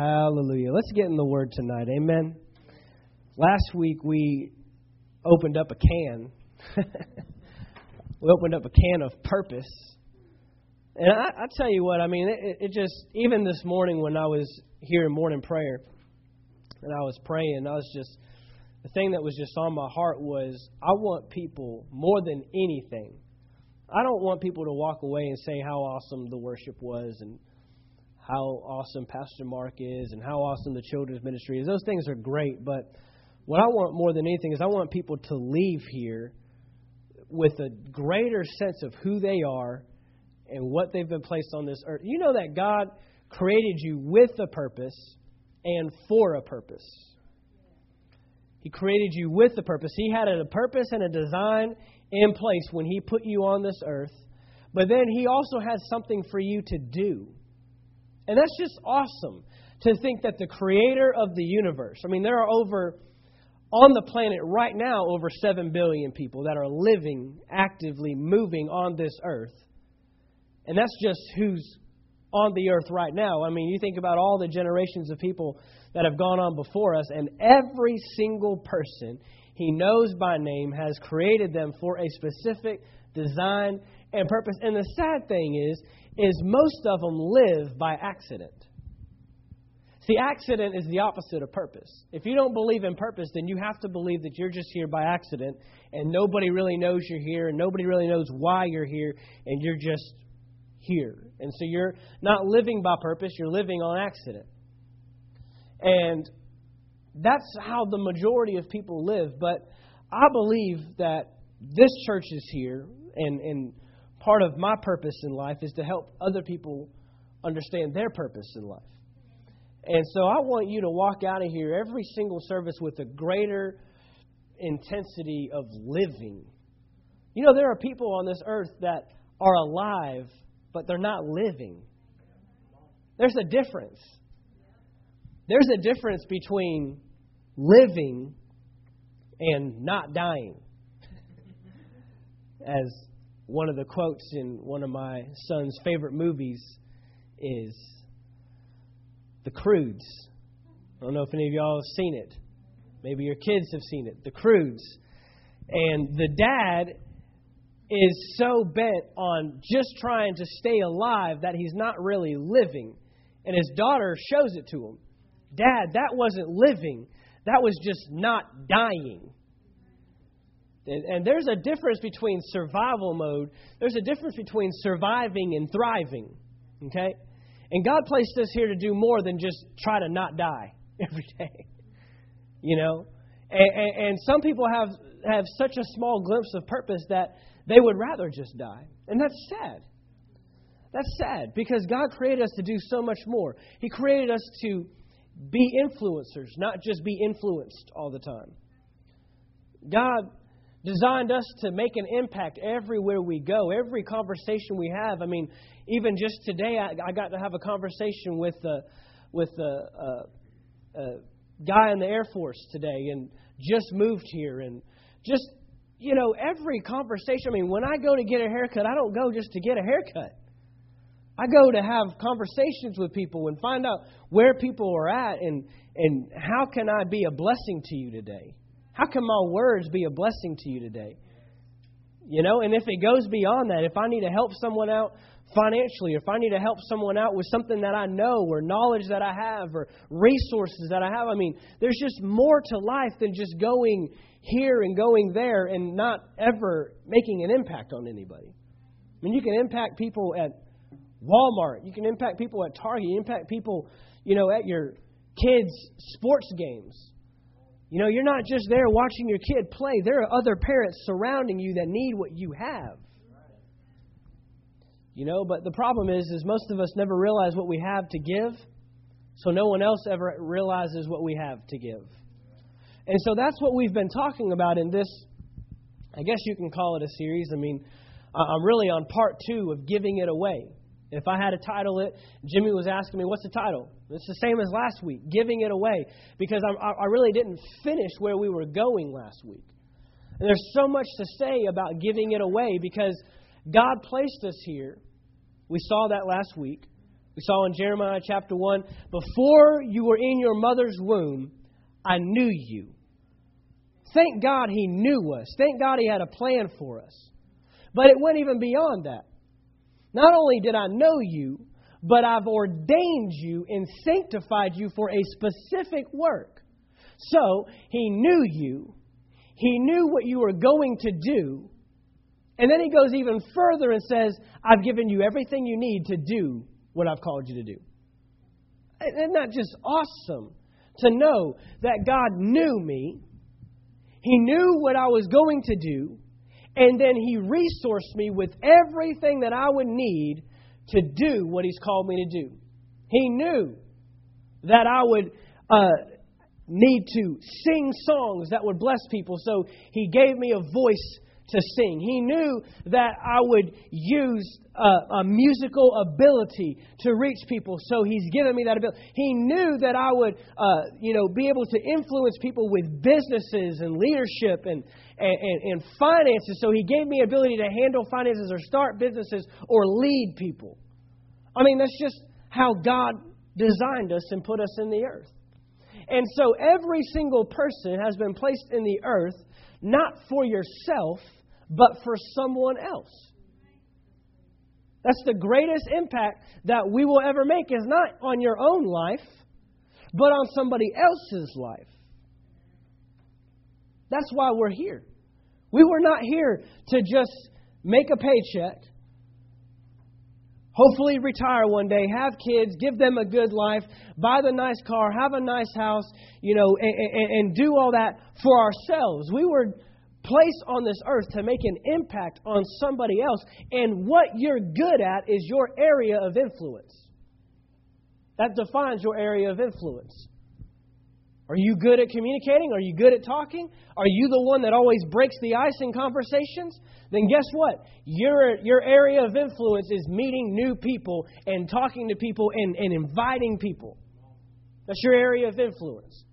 Hallelujah. Let's get in the Word tonight. Amen. Last week we opened up a can. We opened up a can of purpose. And I tell you what, I mean, it just, even this morning when I was here in morning prayer and I was praying, I was just, the thing that was just on my heart was, I want people more than anything. I don't want people to walk away and say how awesome the worship was and how awesome Pastor Mark is and how awesome the children's ministry is. Those things are great, but what I want more than anything is I want people to leave here with a greater sense of who they are and what they've been placed on this earth. You know that God created you with a purpose and for a purpose. He created you with a purpose. He had a purpose and a design in place when He put you on this earth. But then He also has something for you to do. And that's just awesome to think that the Creator of the universe, I mean, there are over, on the planet right now, over 7 billion people that are living, actively moving on this earth. And that's just who's on the earth right now. I mean, you think about all the generations of people that have gone on before us, and every single person He knows by name has created them for a specific design and purpose. And the sad thing is most of them live by accident. See, accident is the opposite of purpose. If you don't believe in purpose, then you have to believe that you're just here by accident and nobody really knows you're here and nobody really knows why you're here and you're just here. And so you're not living by purpose, you're living on accident. And that's how the majority of people live. But I believe that this church is here, and part of my purpose in life is to help other people understand their purpose in life. And so I want you to walk out of here every single service with a greater intensity of living. You know, there are people on this earth that are alive, but they're not living. There's a difference. There's a difference between living and not dying. As one of the quotes in one of my son's favorite movies is The Croods. I don't know if any of y'all have seen it. Maybe your kids have seen it. The Croods. And the dad is so bent on just trying to stay alive that he's not really living. And his daughter shows it to him. Dad, that wasn't living. That was just not dying. And there's a difference between survival mode. There's a difference between surviving and thriving. Okay? And God placed us here to do more than just try to not die every day. You know? And some people have such a small glimpse of purpose that they would rather just die. And that's sad. That's sad because God created us to do so much more. He created us to be influencers, not just be influenced all the time. God designed us to make an impact everywhere we go, every conversation we have. I mean, even just today, I got to have a conversation with a guy in the Air Force today and just moved here. And just, you know, every conversation. I mean, when I go to get a haircut, I don't go just to get a haircut. I go to have conversations with people and find out where people are at and how can I be a blessing to you today? How can my words be a blessing to you today? You know, and if it goes beyond that, if I need to help someone out financially, if I need to help someone out with something that I know or knowledge that I have or resources that I have, I mean, there's just more to life than just going here and going there and not ever making an impact on anybody. I mean, you can impact people at Walmart. You can impact people at Target. You impact people, you know, at your kids' sports games. You know, you're not just there watching your kid play. There are other parents surrounding you that need what you have. You know, but the problem is most of us never realize what we have to give. So no one else ever realizes what we have to give. And so that's what we've been talking about in this, I guess you can call it a series. I mean, I'm really on part 2 of giving it away. If I had to title it, Jimmy was asking me, what's the title? It's the same as last week, giving it away, because I really didn't finish where we were going last week. And there's so much to say about giving it away because God placed us here. We saw that last week. We We saw in Jeremiah chapter 1, before you were in your mother's womb, I knew you. Thank God he knew us. Thank God he had a plan for us. But it went even beyond that. Not only did I know you, but I've ordained you and sanctified you for a specific work. So he knew you. He knew what you were going to do. And then he goes even further and says, I've given you everything you need to do what I've called you to do. Isn't that just awesome to know that God knew me? He knew what I was going to do. And then he resourced me with everything that I would need to do what he's called me to do. He knew that I would need to sing songs that would bless people. So he gave me a voice to sing. He knew that I would use a musical ability to reach people. So he's given me that ability. He knew that I would, be able to influence people with businesses and leadership and finances. So he gave me ability to handle finances or start businesses or lead people. I mean, that's just how God designed us and put us in the earth. And so every single person has been placed in the earth, not for yourself, but for someone else. That's the greatest impact that we will ever make, is not on your own life, but on somebody else's life. That's why we're here. We were not here to just make a paycheck, hopefully retire one day, have kids, give them a good life, buy the nice car, have a nice house, and do all that for ourselves. We were placed on this earth to make an impact on somebody else. And what you're good at is your area of influence. That defines your area of influence. Are you good at communicating? Are you good at talking? Are you the one that always breaks the ice in conversations? Then guess what? Your area of influence is meeting new people and talking to people and inviting people. That's your area of influence.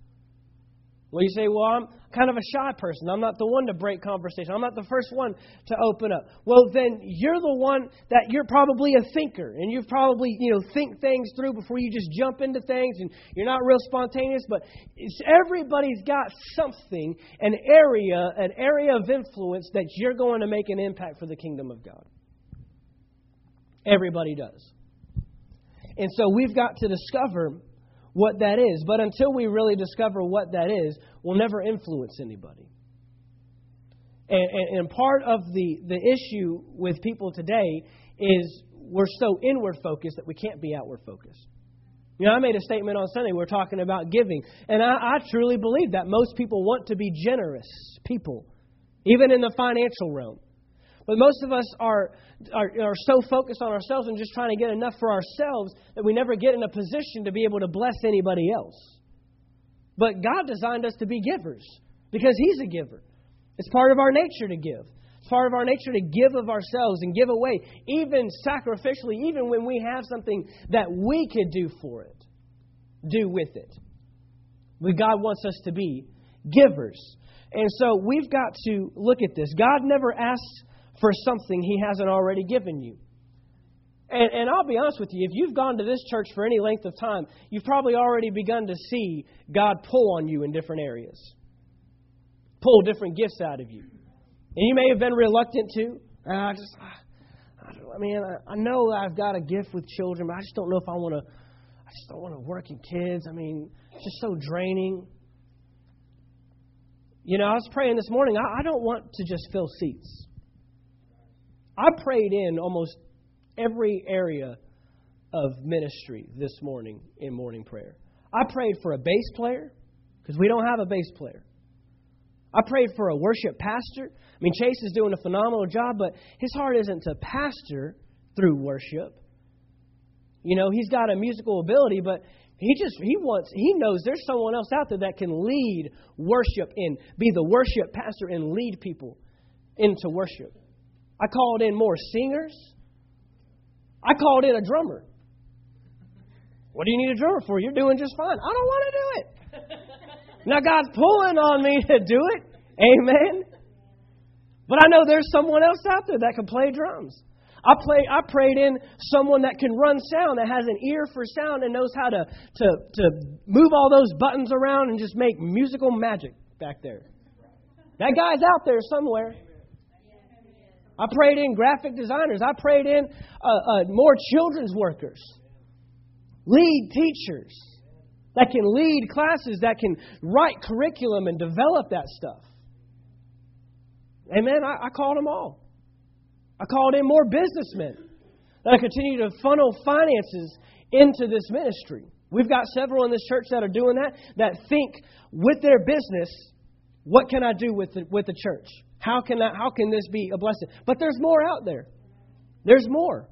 Well, you say, well, I'm kind of a shy person. I'm not the one to break conversation. I'm not the first one to open up. Well, then you're the one that you're probably a thinker, and you've probably, think things through before you just jump into things, and you're not real spontaneous, but everybody's got something, an area of influence that you're going to make an impact for the kingdom of God. Everybody does. And so we've got to discover what that is. But until we really discover what that is, we'll never influence anybody. And part of the issue with people today is we're so inward focused that we can't be outward focused. I made a statement on Sunday. We're talking about giving. And I truly believe that most people want to be generous people, even in the financial realm. But most of us are so focused on ourselves and just trying to get enough for ourselves that we never get in a position to be able to bless anybody else. But God designed us to be givers because he's a giver. It's part of our nature to give. It's part of our nature to give of ourselves and give away, even sacrificially, even when we have something that we could do for it, do with it. But God wants us to be givers. And so we've got to look at this. God never asks for something he hasn't already given you. And I'll be honest with you, if you've gone to this church for any length of time, you've probably already begun to see God pull on you in different areas. Pull different gifts out of you. And you may have been reluctant to. I know I've got a gift with children, but I just don't know if I just don't want to work in kids. I mean, it's just so draining. I was praying this morning. I don't want to just fill seats. I prayed in almost every area of ministry this morning in morning prayer. I prayed for a bass player because we don't have a bass player. I prayed for a worship pastor. Chase is doing a phenomenal job, but his heart isn't to pastor through worship. He's got a musical ability, but he knows there's someone else out there that can lead worship and be the worship pastor and lead people into worship. I called in more singers. I called in a drummer. What do you need a drummer for? You're doing just fine. I don't want to do it. Now God's pulling on me to do it. Amen. But I know there's someone else out there that can play drums. I prayed in someone that can run sound, that has an ear for sound and knows how to move all those buttons around and just make musical magic back there. That guy's out there somewhere. I prayed in graphic designers. I prayed in more children's workers, lead teachers that can lead classes, that can write curriculum and develop that stuff. Amen. I called them all. I called in more businessmen that continue to funnel finances into this ministry. We've got several in this church that are doing that, that think with their business, what can I do with the church? How can this be a blessing? But there's more out there. There's more.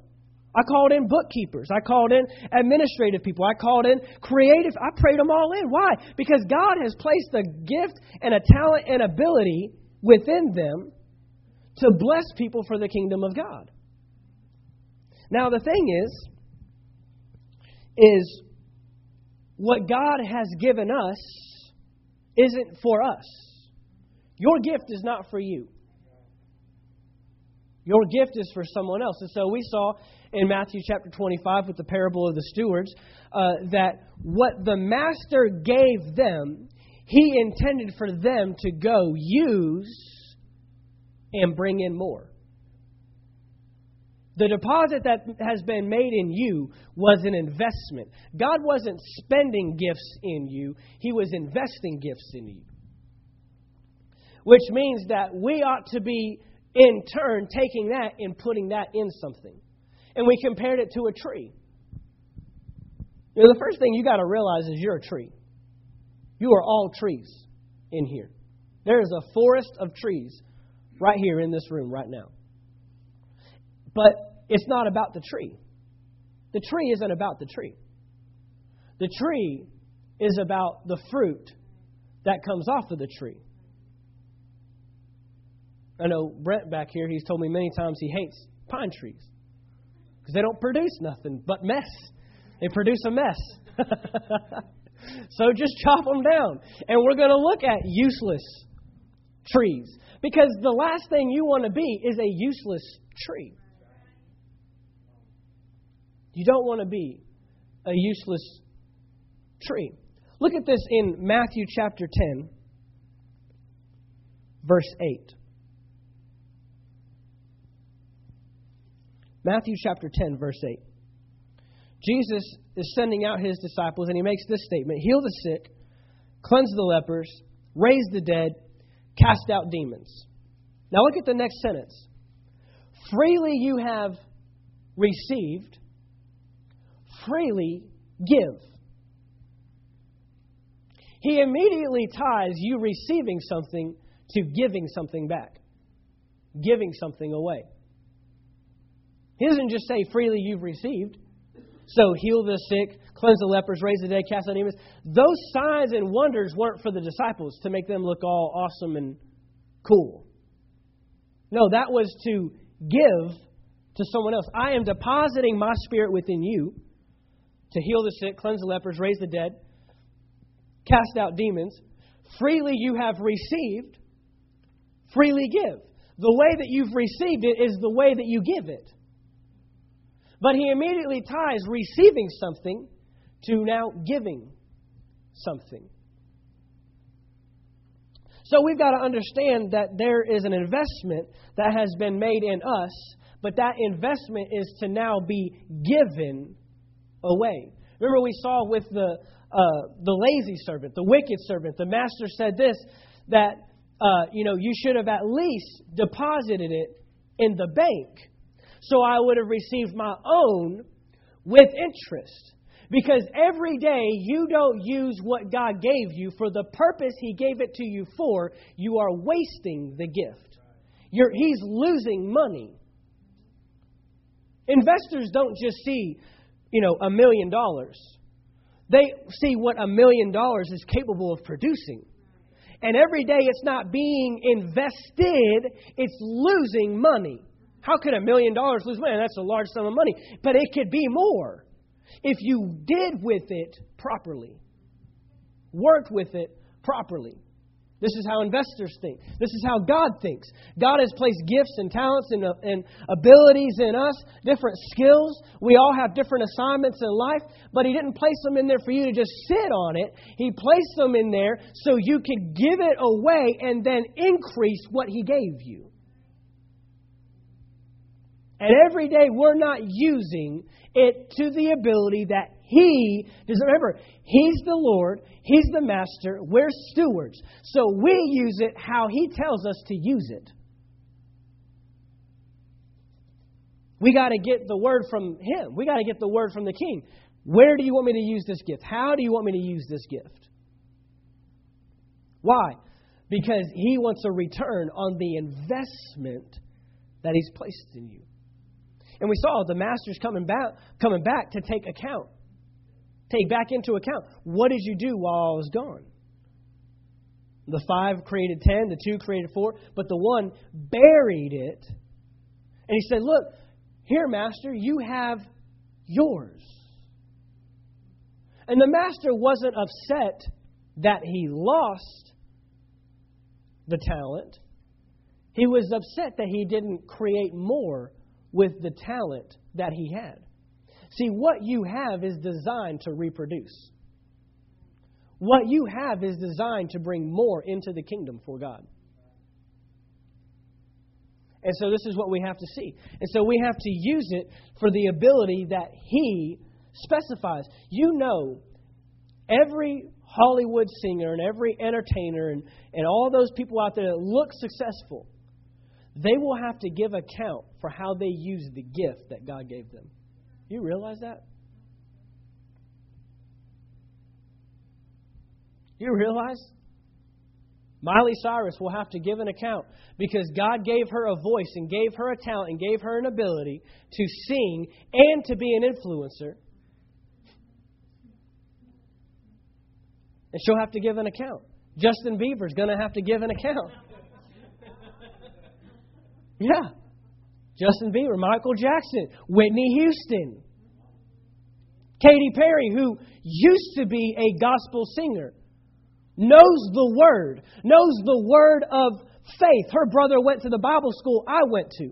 I called in bookkeepers. I called in administrative people. I called in creative. I prayed them all in. Why? Because God has placed a gift and a talent and ability within them to bless people for the kingdom of God. Now, the thing is what God has given us isn't for us. Your gift is not for you. Your gift is for someone else. And so we saw in Matthew chapter 25 with the parable of the stewards that what the master gave them, he intended for them to go use and bring in more. The deposit that has been made in you was an investment. God wasn't spending gifts in you. He was investing gifts in you. Which means that we ought to be, in turn, taking that and putting that in something. And we compared it to a tree. You know, the first thing you got to realize is you're a tree. You are all trees in here. There is a forest of trees right here in this room right now. But it's not about the tree. The tree isn't about the tree. The tree is about the fruit that comes off of the tree. I know Brent back here, he's told me many times he hates pine trees because they don't produce nothing but mess. They produce a mess. So just chop them down. And we're going to look at useless trees because the last thing you want to be is a useless tree. You don't want to be a useless tree. Look at this in Matthew chapter 10, verse 8. Matthew chapter 10, verse 8. Jesus is sending out his disciples and he makes this statement. Heal the sick, cleanse the lepers, raise the dead, cast out demons. Now look at the next sentence. Freely you have received, freely give. He immediately ties you receiving something to giving something back, giving something away. He doesn't just say freely you've received. So heal the sick, cleanse the lepers, raise the dead, cast out demons. Those signs and wonders weren't for the disciples to make them look all awesome and cool. No, that was to give to someone else. I am depositing my spirit within you to heal the sick, cleanse the lepers, raise the dead, cast out demons. Freely you have received, freely give. The way that you've received it is the way that you give it. But he immediately ties receiving something to now giving something. So we've got to understand that there is an investment that has been made in us, but that investment is to now be given away. Remember we saw with the lazy servant, the wicked servant, the master said this, that you should have at least deposited it in the bank. So I would have received my own with interest. Because every day you don't use what God gave you for the purpose He gave it to you for, you are wasting the gift. He's losing money. Investors don't just see, $1 million. They see what $1 million is capable of producing. And every day it's not being invested, it's losing money. How could $1 million lose money? That's a large sum of money. But it could be more if you did with it properly, worked with it properly. This is how investors think. This is how God thinks. God has placed gifts and talents and abilities in us, different skills. We all have different assignments in life, but He didn't place them in there for you to just sit on it. He placed them in there so you could give it away and then increase what He gave you. And every day we're not using it to the ability that He does. Remember, He's the Lord. He's the Master. We're stewards. So we use it how He tells us to use it. We got to get the word from Him. We got to get the word from the King. Where do you want me to use this gift? How do you want me to use this gift? Why? Because He wants a return on the investment that He's placed in you. And we saw the Master's coming back to take back into account. What did you do while I was gone? The 5 created 10, the 2 created 4, but the 1 buried it. And He said, look, here, Master, you have yours. And the Master wasn't upset that he lost the talent. He was upset that he didn't create more with the talent that he had. See, what you have is designed to reproduce. What you have is designed to bring more into the kingdom for God. And so this is what we have to see. And so we have to use it for the ability that He specifies. You know, every Hollywood singer and every entertainer and all those people out there that look successful, they will have to give account for how they use the gift that God gave them. You realize that? You realize? Miley Cyrus will have to give an account because God gave her a voice and gave her a talent and gave her an ability to sing and to be an influencer. And she'll have to give an account. Justin Bieber's going to have to give an account. Yeah. Justin Bieber, Michael Jackson, Whitney Houston, Katy Perry, who used to be a gospel singer, knows the word of faith. Her brother went to the Bible school I went to.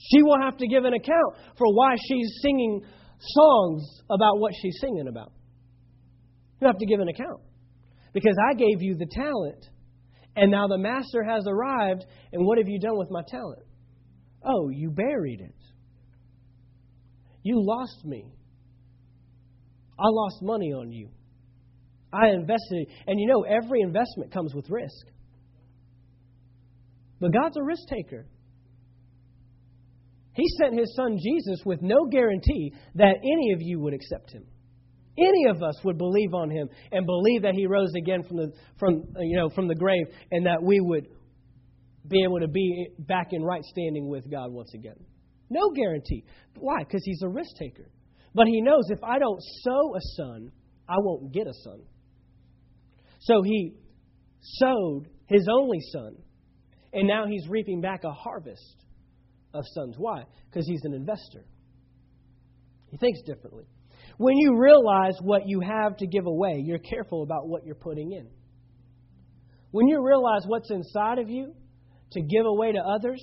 She will have to give an account for why she's singing songs about what she's singing about. You have to give an account because I gave you the talent. And now the Master has arrived, and what have you done with my talent? Oh, you buried it. You lost me. I lost money on you. I invested. And you know, every investment comes with risk. But God's a risk taker. He sent His Son Jesus with no guarantee that any of you would accept Him. Any of us would believe on Him and believe that He rose again from the grave and that we would be able to be back in right standing with God once again. No guarantee. Why? Because He's a risk taker. But He knows if I don't sow a son, I won't get a son. So He sowed His only Son. And now He's reaping back a harvest of sons. Why? Because He's an investor. He thinks differently. When you realize what you have to give away, you're careful about what you're putting in. When you realize what's inside of you to give away to others,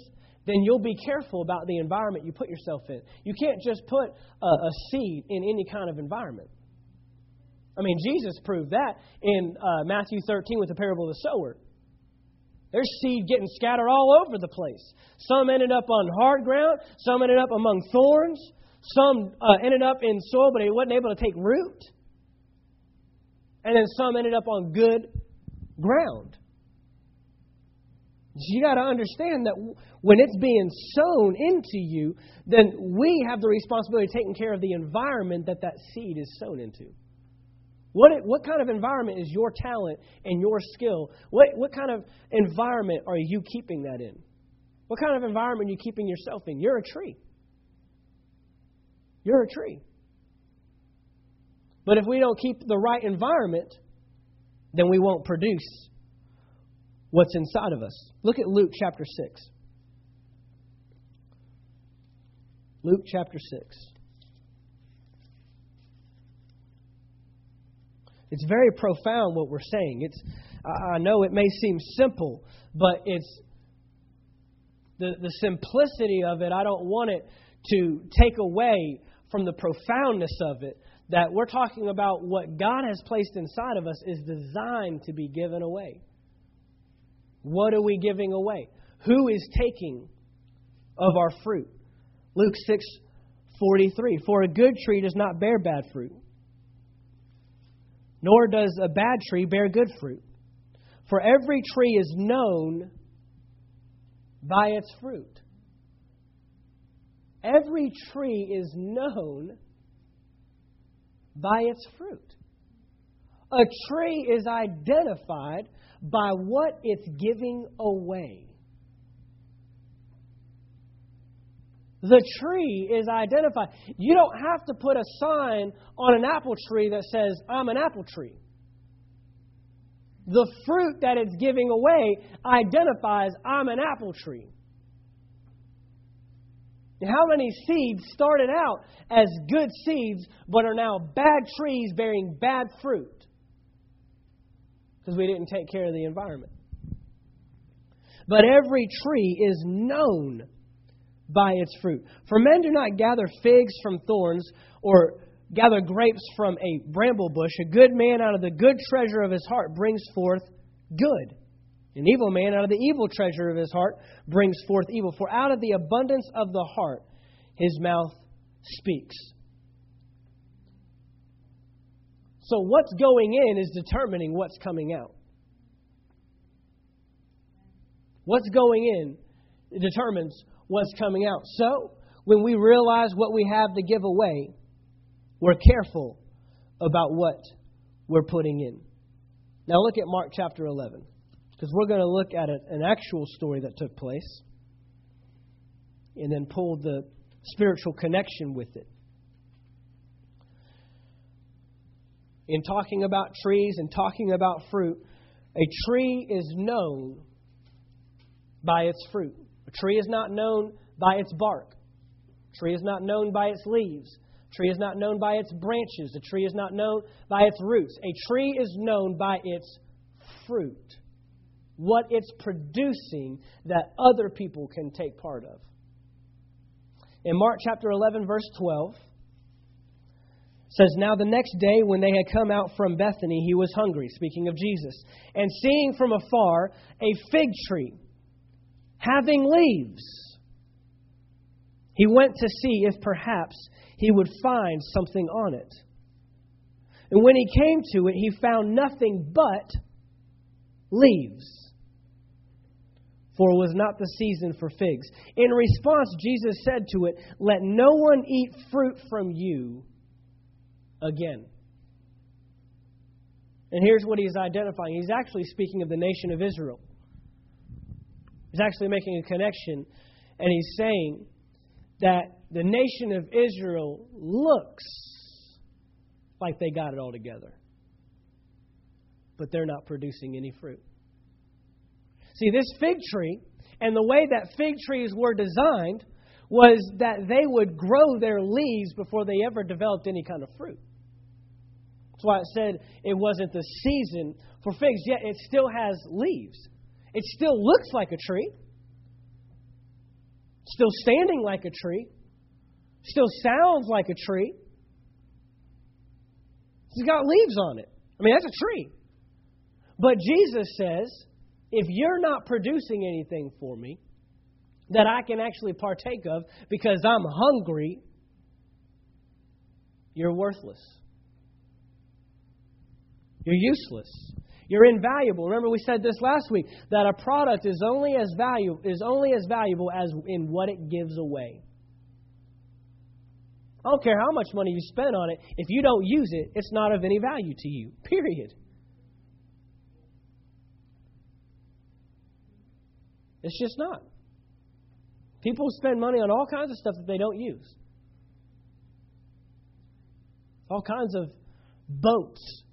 then you'll be careful about the environment you put yourself in. You can't just put a seed in any kind of environment. I mean, Jesus proved that in Matthew 13 with the parable of the sower. There's seed getting scattered all over the place. Some ended up on hard ground. Some ended up among thorns. Some ended up in soil, but it wasn't able to take root. And then some ended up on good ground. You got to understand that when it's being sown into you, then we have the responsibility of taking care of the environment that seed is sown into. What kind of environment is your talent and your skill? What kind of environment are you keeping that in? What kind of environment are you keeping yourself in? You're a tree. You're a tree. But if we don't keep the right environment, then we won't produce what's inside of us. Look at Luke chapter 6. Luke chapter 6. It's very profound what we're saying. I know it may seem simple, but it's the simplicity of it. I don't want it to take away from the profoundness of it, that we're talking about what God has placed inside of us is designed to be given away. What are we giving away? Who is taking of our fruit? Luke 6:43. For a good tree does not bear bad fruit, nor does a bad tree bear good fruit. For every tree is known by its fruit. Every tree is known by its fruit. A tree is identified by what it's giving away. The tree is identified. You don't have to put a sign on an apple tree that says, I'm an apple tree. The fruit that it's giving away identifies, I'm an apple tree. How many seeds started out as good seeds but are now bad trees bearing bad fruit? Because we didn't take care of the environment. But every tree is known by its fruit. For men do not gather figs from thorns or gather grapes from a bramble bush. A good man out of the good treasure of his heart brings forth good. An evil man out of the evil treasure of his heart brings forth evil. For out of the abundance of the heart, his mouth speaks. So what's going in is determining what's coming out. What's going in determines what's coming out. So when we realize what we have to give away, we're careful about what we're putting in. Now look at Mark chapter 11. Because we're going to look at an actual story that took place and then pull the spiritual connection with it. In talking about trees and talking about fruit, a tree is known by its fruit. A tree is not known by its bark. A tree is not known by its leaves. A tree is not known by its branches. A tree is not known by its roots. A tree is known by its fruit. What it's producing that other people can take part of. In Mark chapter 11, verse 12, it says, Now the next day when they had come out from Bethany, he was hungry, speaking of Jesus, and seeing from afar a fig tree having leaves, he went to see if perhaps he would find something on it. And when he came to it, he found nothing but leaves. For it was not the season for figs. In response, Jesus said to it, Let no one eat fruit from you again. And here's what he's identifying. He's actually speaking of the nation of Israel. He's actually making a connection. And he's saying that the nation of Israel looks like they got it all together. But they're not producing any fruit. See, this fig tree and the way that fig trees were designed was that they would grow their leaves before they ever developed any kind of fruit. That's why it said it wasn't the season for figs, yet it still has leaves. It still looks like a tree, still standing like a tree, still sounds like a tree. It's got leaves on it. I mean, that's a tree. But Jesus says, if you're not producing anything for me that I can actually partake of because I'm hungry, you're worthless. You're useless. You're invaluable. Remember we said this last week, that a product is only as valuable as in what it gives away. I don't care how much money you spend on it. If you don't use it, it's not of any value to you, period. It's just not. People spend money on all kinds of stuff that they don't use. All kinds of boats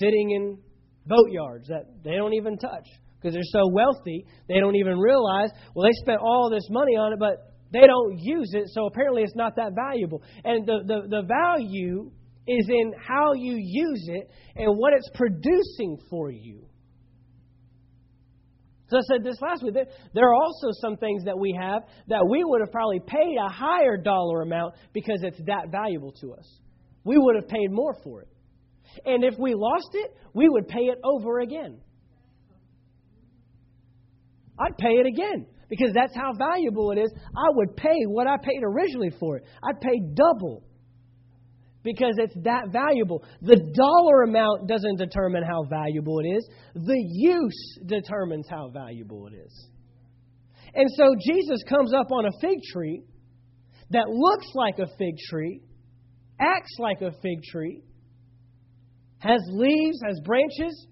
sitting in boatyards that they don't even touch because they're so wealthy, they don't even realize, well, they spent all this money on it, but they don't use it, so apparently it's not that valuable. And the value is in how you use it and what it's producing for you. So I said this last week, there are also some things that we have that we would have probably paid a higher dollar amount because it's that valuable to us. We would have paid more for it. And if we lost it, we would pay it over again. I'd pay it again because that's how valuable it is. I would pay what I paid originally for it. I'd pay double because it's that valuable. The dollar amount doesn't determine how valuable it is. The use determines how valuable it is. And so Jesus comes up on a fig tree that looks like a fig tree, acts like a fig tree, has leaves, has branches,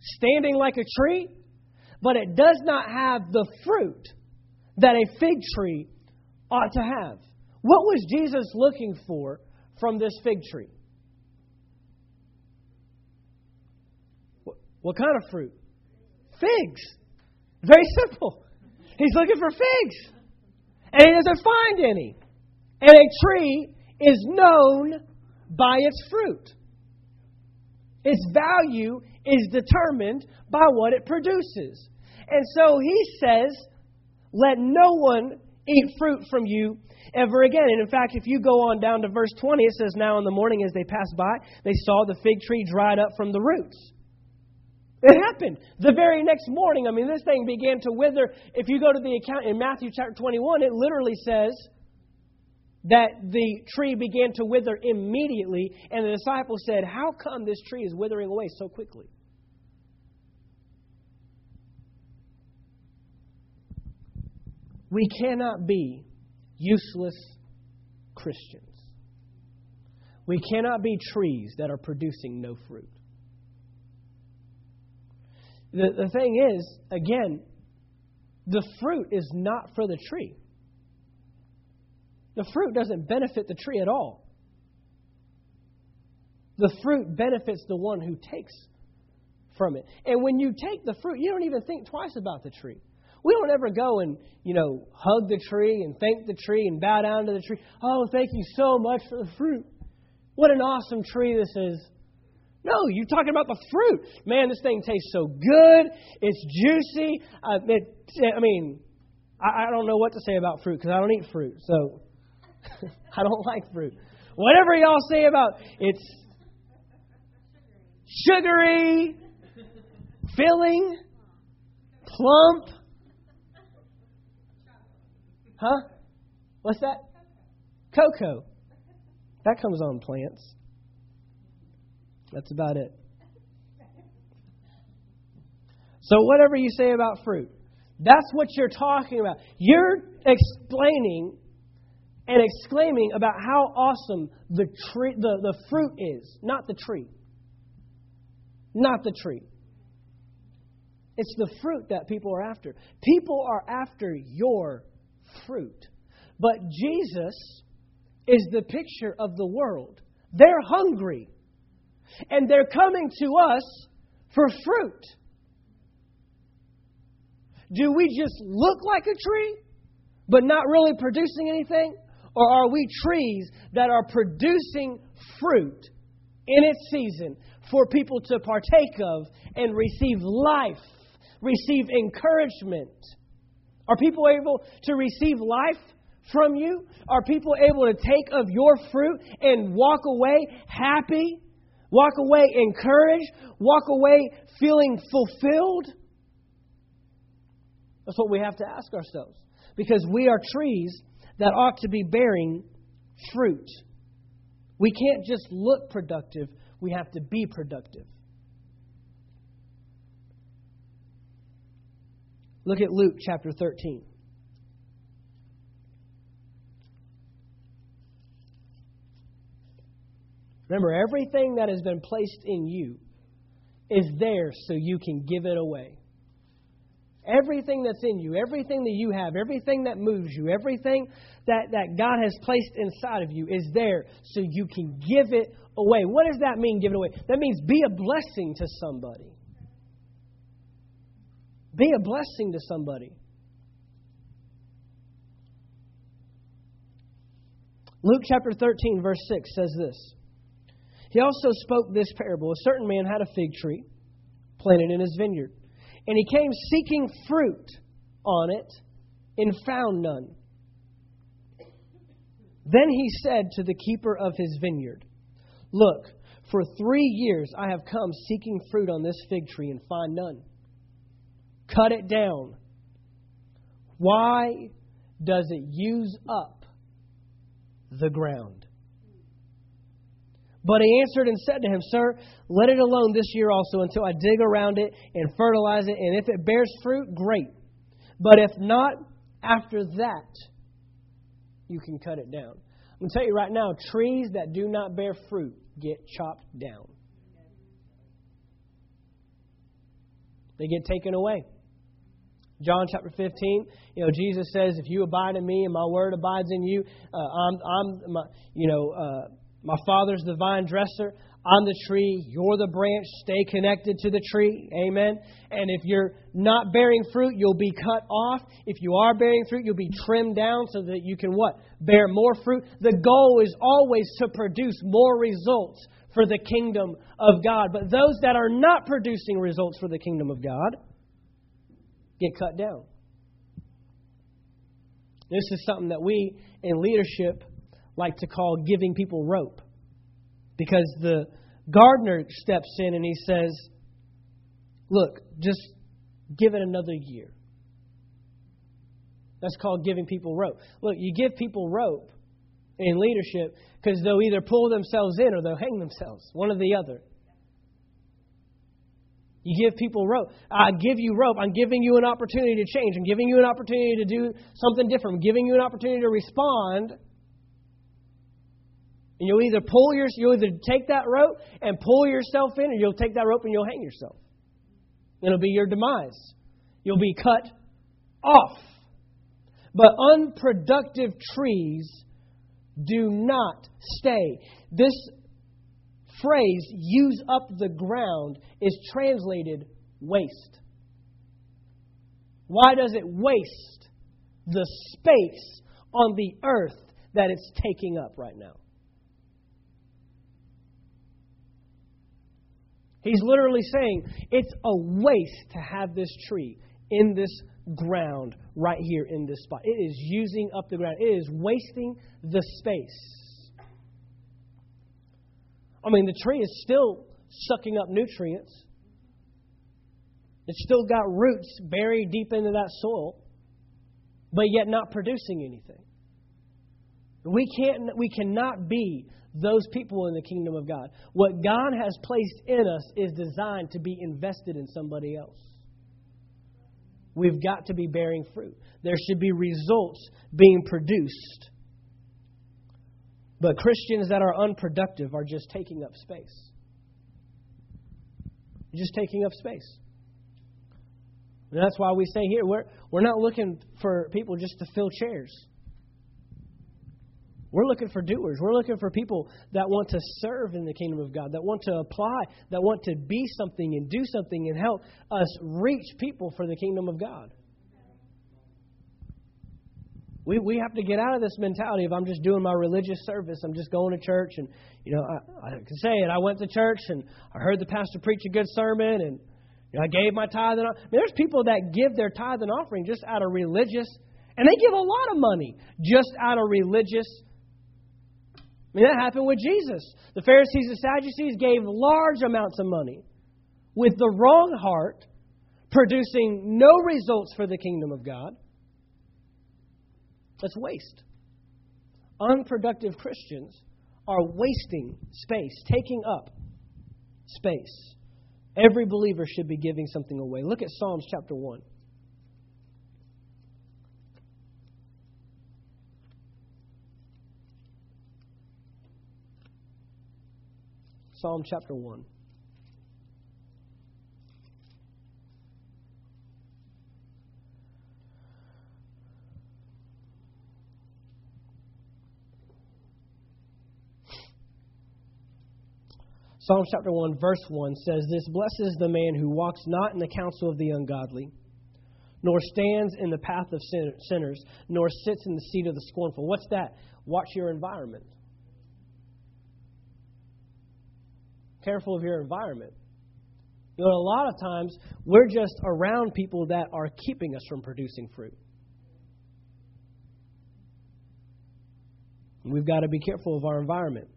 standing like a tree, but it does not have the fruit that a fig tree ought to have. What was Jesus looking for from this fig tree? What kind of fruit? Figs. Very simple. He's looking for figs. And he doesn't find any. And a tree is known by its fruit. Its value is determined by what it produces. And so he says, let no one eat fruit from you ever again. And in fact, if you go on down to verse 20, it says, now in the morning as they passed by, they saw the fig tree dried up from the roots. It happened the very next morning. I mean, this thing began to wither. If you go to the account in Matthew chapter 21, it literally says that the tree began to wither immediately. And the disciples said, how come this tree is withering away so quickly? We cannot be useless Christians. We cannot be trees that are producing no fruit. The thing is, again, the fruit is not for the tree. The fruit doesn't benefit the tree at all. The fruit benefits the one who takes from it. And when you take the fruit, you don't even think twice about the tree. We don't ever go and, hug the tree and thank the tree and bow down to the tree. Oh, thank you so much for the fruit. What an awesome tree this is. No, you're talking about the fruit. Man, this thing tastes so good. It's juicy. I don't know what to say about fruit because I don't eat fruit. So I don't like fruit. Whatever y'all say about it's sugary, filling, plump. Huh? What's that? Cocoa. That comes on plants. That's about it. So whatever you say about fruit, that's what you're talking about. You're explaining and exclaiming about how awesome the tree, the fruit is, not the tree. Not the tree. It's the fruit that people are after. People are after your fruit. But Jesus is the picture of the world. They're hungry. And they're coming to us for fruit. Do we just look like a tree, but not really producing anything? Or are we trees that are producing fruit in its season for people to partake of and receive life, receive encouragement? Are people able to receive life from you? Are people able to take of your fruit and walk away happy, walk away encouraged, walk away feeling fulfilled? That's what we have to ask ourselves, because we are trees that ought to be bearing fruit. We can't just look productive. We have to be productive. Look at Luke chapter 13. Remember, everything that has been placed in you is there so you can give it away. Everything that's in you, everything that you have, everything that moves you, everything that God has placed inside of you is there so you can give it away. What does that mean, give it away? That means be a blessing to somebody. Be a blessing to somebody. Luke chapter 13, verse 6 says this. He also spoke this parable. A certain man had a fig tree planted in his vineyard, and he came seeking fruit on it and found none. Then he said to the keeper of his vineyard, "Look, for 3 years I have come seeking fruit on this fig tree and find none. Cut it down. Why does it use up the ground?" But he answered and said to him, "Sir, let it alone this year also until I dig around it and fertilize it. And if it bears fruit, great. But if not, after that, you can cut it down." I'm going to tell you right now, trees that do not bear fruit get chopped down. They get taken away. John chapter 15, Jesus says, "If you abide in me and my word abides in you, my Father's the vine dresser. I'm the tree. You're the branch. Stay connected to the tree." Amen. And if you're not bearing fruit, you'll be cut off. If you are bearing fruit, you'll be trimmed down so that you can what? Bear more fruit. The goal is always to produce more results for the kingdom of God. But those that are not producing results for the kingdom of God get cut down. This is something that we in leadership like to call giving people rope, because the gardener steps in and he says, "Look, just give it another year." That's called giving people rope. Look, you give people rope in leadership because they'll either pull themselves in or they'll hang themselves, one or the other. You give people rope. I give you rope. I'm giving you an opportunity to change. I'm giving you an opportunity to do something different. I'm giving you an opportunity to respond. And you'll either take that rope and pull yourself in, or you'll take that rope and you'll hang yourself. It'll be your demise. You'll be cut off. But unproductive trees do not stay. This phrase, "use up the ground," is translated waste. Why does it waste the space on the earth that it's taking up right now? He's literally saying it's a waste to have this tree in this ground right here in this spot. It is using up the ground. It is wasting the space. I mean, the tree is still sucking up nutrients. It's still got roots buried deep into that soil, but yet not producing anything. We cannot be those people in the kingdom of God. What God has placed in us is designed to be invested in somebody else. We've got to be bearing fruit. There should be results being produced. But Christians that are unproductive are just taking up space. Just taking up space. And that's why we say here, we're not looking for people just to fill chairs. We're looking for doers. We're looking for people that want to serve in the kingdom of God, that want to apply, that want to be something and do something and help us reach people for the kingdom of God. We have to get out of this mentality of, "I'm just doing my religious service. I'm just going to church." And, I can say it. I went to church and I heard the pastor preach a good sermon and I gave my tithe. And there's people that give their tithe and offering just out of religious, and they give a lot of money just out of religious. I mean, that happened with Jesus. The Pharisees and Sadducees gave large amounts of money with the wrong heart, producing no results for the kingdom of God. That's waste. Unproductive Christians are wasting space, taking up space. Every believer should be giving something away. Look at Psalms chapter 1. Psalm chapter 1. Psalm chapter 1, verse 1 says this: "Blesses the man who walks not in the counsel of the ungodly, nor stands in the path of sinners, nor sits in the seat of the scornful." What's that? Watch your environment. careful of your environment. You know, a lot of times we're just around people that are keeping us from producing fruit. We've got to be careful of our environment.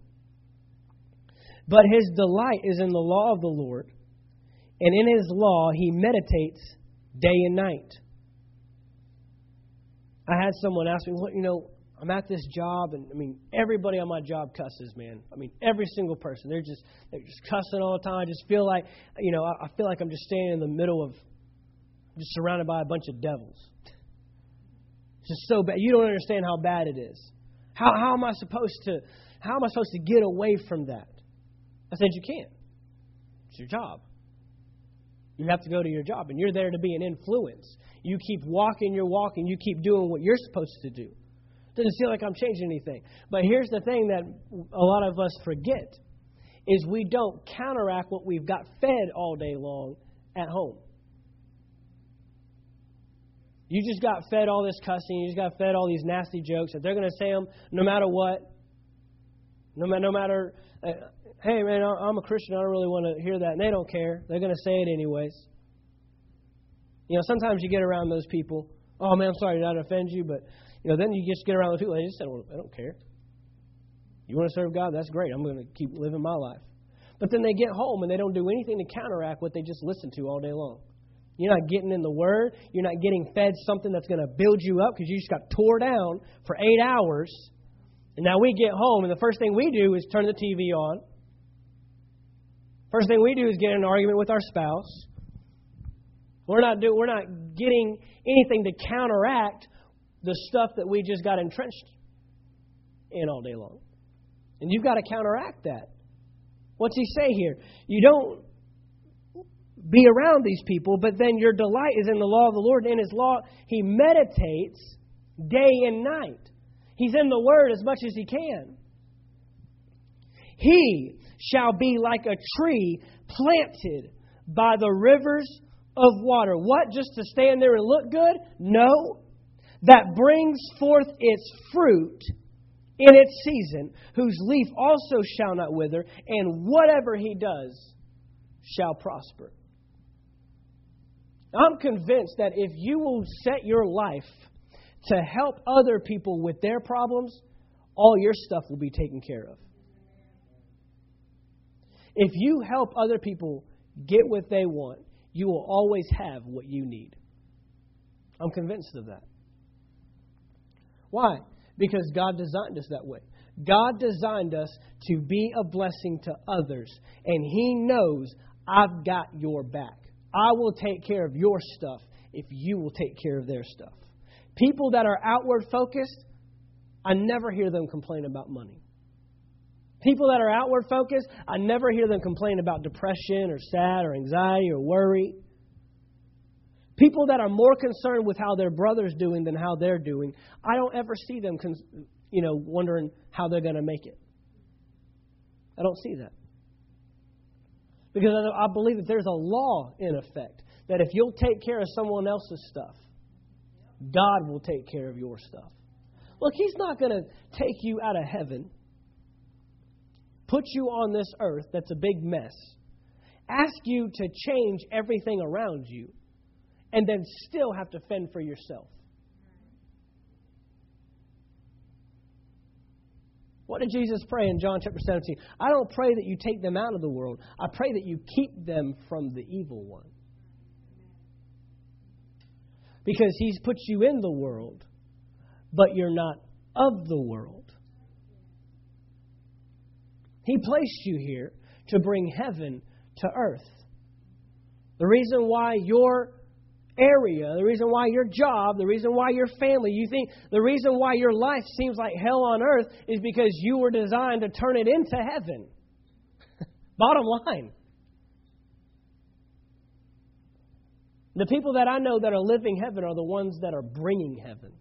But his delight is in the law of the Lord, and in his law he meditates day and night. I had someone ask me, well, you know, I'm at this job, and I mean, everybody on my job cusses, man. I mean, every single person. They're just cussing all the time. I just feel like, you know, I feel like I'm just standing in the middle of, just surrounded by a bunch of devils. It's just so bad. You don't understand how bad it is. How am I supposed to get away from that? I said, you can't. It's your job. You have to go to your job, and you're there to be an influence. You keep walking your walk, and you keep doing what you're supposed to do. Doesn't seem like I'm changing anything. But here's the thing that a lot of us forget, is we don't counteract what we've got fed all day long at home. You just got fed all this cussing. You just got fed all these nasty jokes. If they're going to say them no matter what, no matter... hey, man, I'm a Christian. I don't really want to hear that. And they don't care. They're going to say it anyways. You know, sometimes you get around those people. Oh, man, I'm sorry to offend you, but, you know, then you just get around those people. They just say, well, I don't care. You want to serve God? That's great. I'm going to keep living my life. But then they get home and they don't do anything to counteract what they just listened to all day long. You're not getting in the Word. You're not getting fed something that's going to build you up because you just got tore down for 8 hours. And now we get home, and the first thing we do is turn the TV on. First thing we do is get in an argument with our spouse. We're not getting anything to counteract the stuff that we just got entrenched in all day long. And you've got to counteract that. What's he say here? You don't be around these people, but then your delight is in the law of the Lord. And in his law, he meditates day and night. He's in the Word as much as he can. He shall be like a tree planted by the rivers of water. What, just to stand there and look good? No. That brings forth its fruit in its season, whose leaf also shall not wither, and whatever he does shall prosper. I'm convinced that if you will set your life to help other people with their problems, all your stuff will be taken care of. If you help other people get what they want, you will always have what you need. I'm convinced of that. Why? Because God designed us that way. God designed us to be a blessing to others. And He knows, I've got your back. I will take care of your stuff if you will take care of their stuff. People that are outward focused, I never hear them complain about money. People that are outward focused, I never hear them complain about depression or sad or anxiety or worry. People that are more concerned with how their brother's doing than how they're doing, I don't ever see them, you know, wondering how they're going to make it. I don't see that. Because I believe that there's a law in effect that if you'll take care of someone else's stuff, God will take care of your stuff. Look, He's not going to take you out of heaven, put you on this earth that's a big mess, ask you to change everything around you, and then still have to fend for yourself. What did Jesus pray in John chapter 17? I don't pray that you take them out of the world. I pray that you keep them from the evil one. Because He's put you in the world, but you're not of the world. He placed you here to bring heaven to earth. The reason why your area, the reason why your job, the reason why your family, you think the reason why your life seems like hell on earth is because you were designed to turn it into heaven. Bottom line. The people that I know that are living heaven are the ones that are bringing heaven.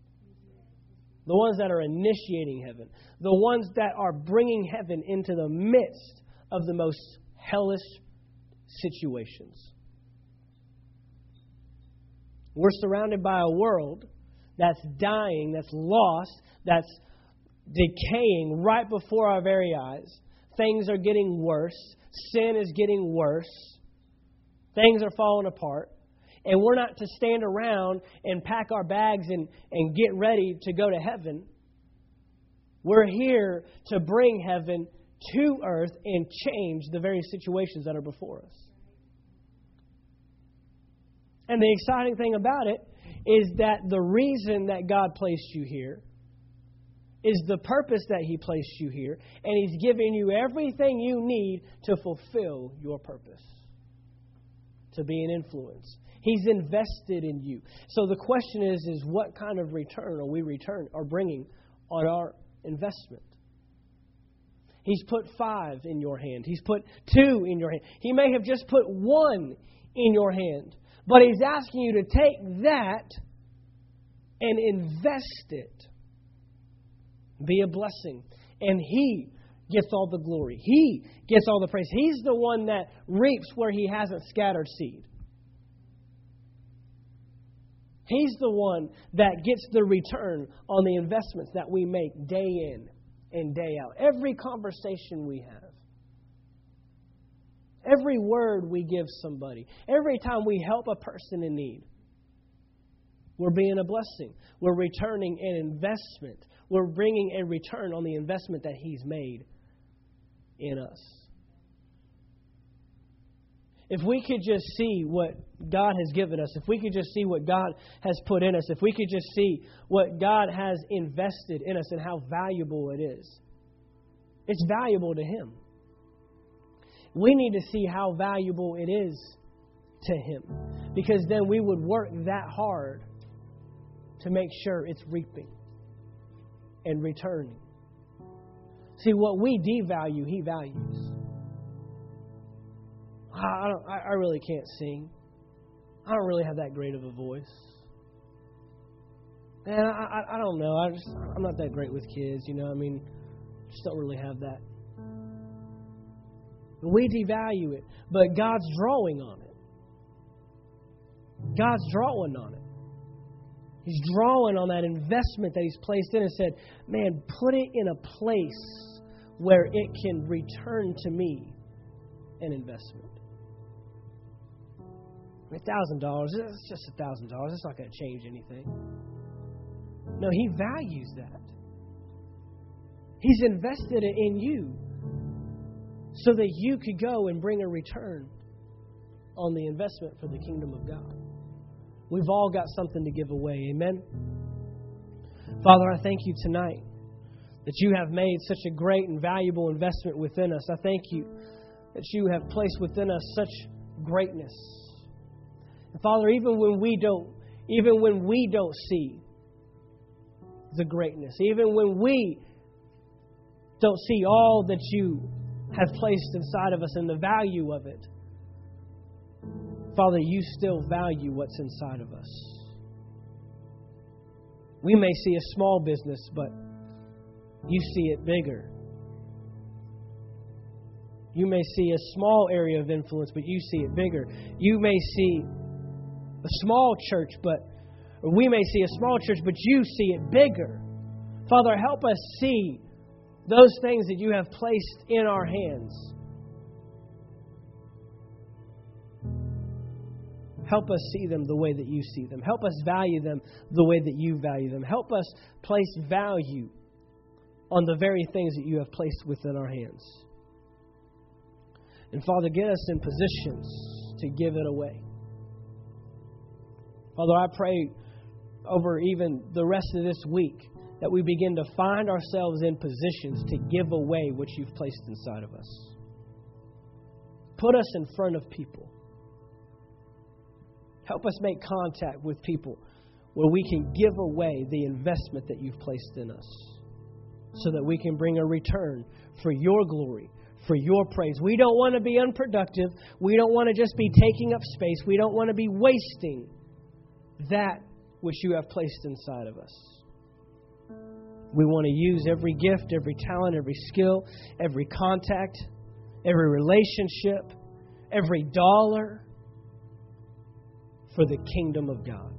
The ones that are initiating heaven. The ones that are bringing heaven into the midst of the most hellish situations. We're surrounded by a world that's dying, that's lost, that's decaying right before our very eyes. Things are getting worse. Sin is getting worse. Things are falling apart. And we're not to stand around and pack our bags and get ready to go to heaven. We're here to bring heaven to earth and change the very situations that are before us. And the exciting thing about it is that the reason that God placed you here is the purpose that He placed you here. And He's given you everything you need to fulfill your purpose, to be an influence. He's invested in you. So the question is what kind of return are we bringing on our investment? He's put 5 in your hand. He's put 2 in your hand. He may have just put 1 in your hand. But He's asking you to take that and invest it. Be a blessing. And He gets all the glory. He gets all the praise. He's the one that reaps where He hasn't scattered seed. He's the one that gets the return on the investments that we make day in and day out. Every conversation we have. Every word we give somebody, every time we help a person in need, we're being a blessing. We're returning an investment. We're bringing a return on the investment that He's made in us. If we could just see what God has given us, if we could just see what God has put in us, if we could just see what God has invested in us and how valuable it is, it's valuable to Him. We need to see how valuable it is to Him, because then we would work that hard to make sure it's reaping and returning. See, what we devalue, He values. I really can't sing. I don't really have that great of a voice. Man, I don't know. I'm not that great with kids, you know. I mean, just don't really have that. We devalue it, but God's drawing on it. God's drawing on it. He's drawing on that investment that He's placed in and said, man, put it in a place where it can return to me an investment. $1,000, it's just $1,000. It's not going to change anything. No, He values that. He's invested it in you, so that you could go and bring a return on the investment for the kingdom of God. We've all got something to give away. Amen. Father, I thank You tonight that You have made such a great and valuable investment within us. I thank You that You have placed within us such greatness. And Father, even when we don't see the greatness, even when we don't see all that You have placed inside of us and the value of it, Father, You still value what's inside of us. We may see a small business, but You see it bigger. You may see a small area of influence, but You see it bigger. You may see a small church, but You see it bigger. Father, help us see those things that You have placed in our hands. Help us see them the way that You see them. Help us value them the way that You value them. Help us place value on the very things that You have placed within our hands. And Father, get us in positions to give it away. Father, I pray over even the rest of this week that we begin to find ourselves in positions to give away what You've placed inside of us. Put us in front of people. Help us make contact with people where we can give away the investment that You've placed in us, so that we can bring a return for Your glory, for Your praise. We don't want to be unproductive. We don't want to just be taking up space. We don't want to be wasting that which You have placed inside of us. We want to use every gift, every talent, every skill, every contact, every relationship, every dollar for the kingdom of God.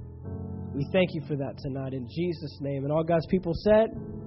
We thank You for that tonight in Jesus' name. And all God's people said...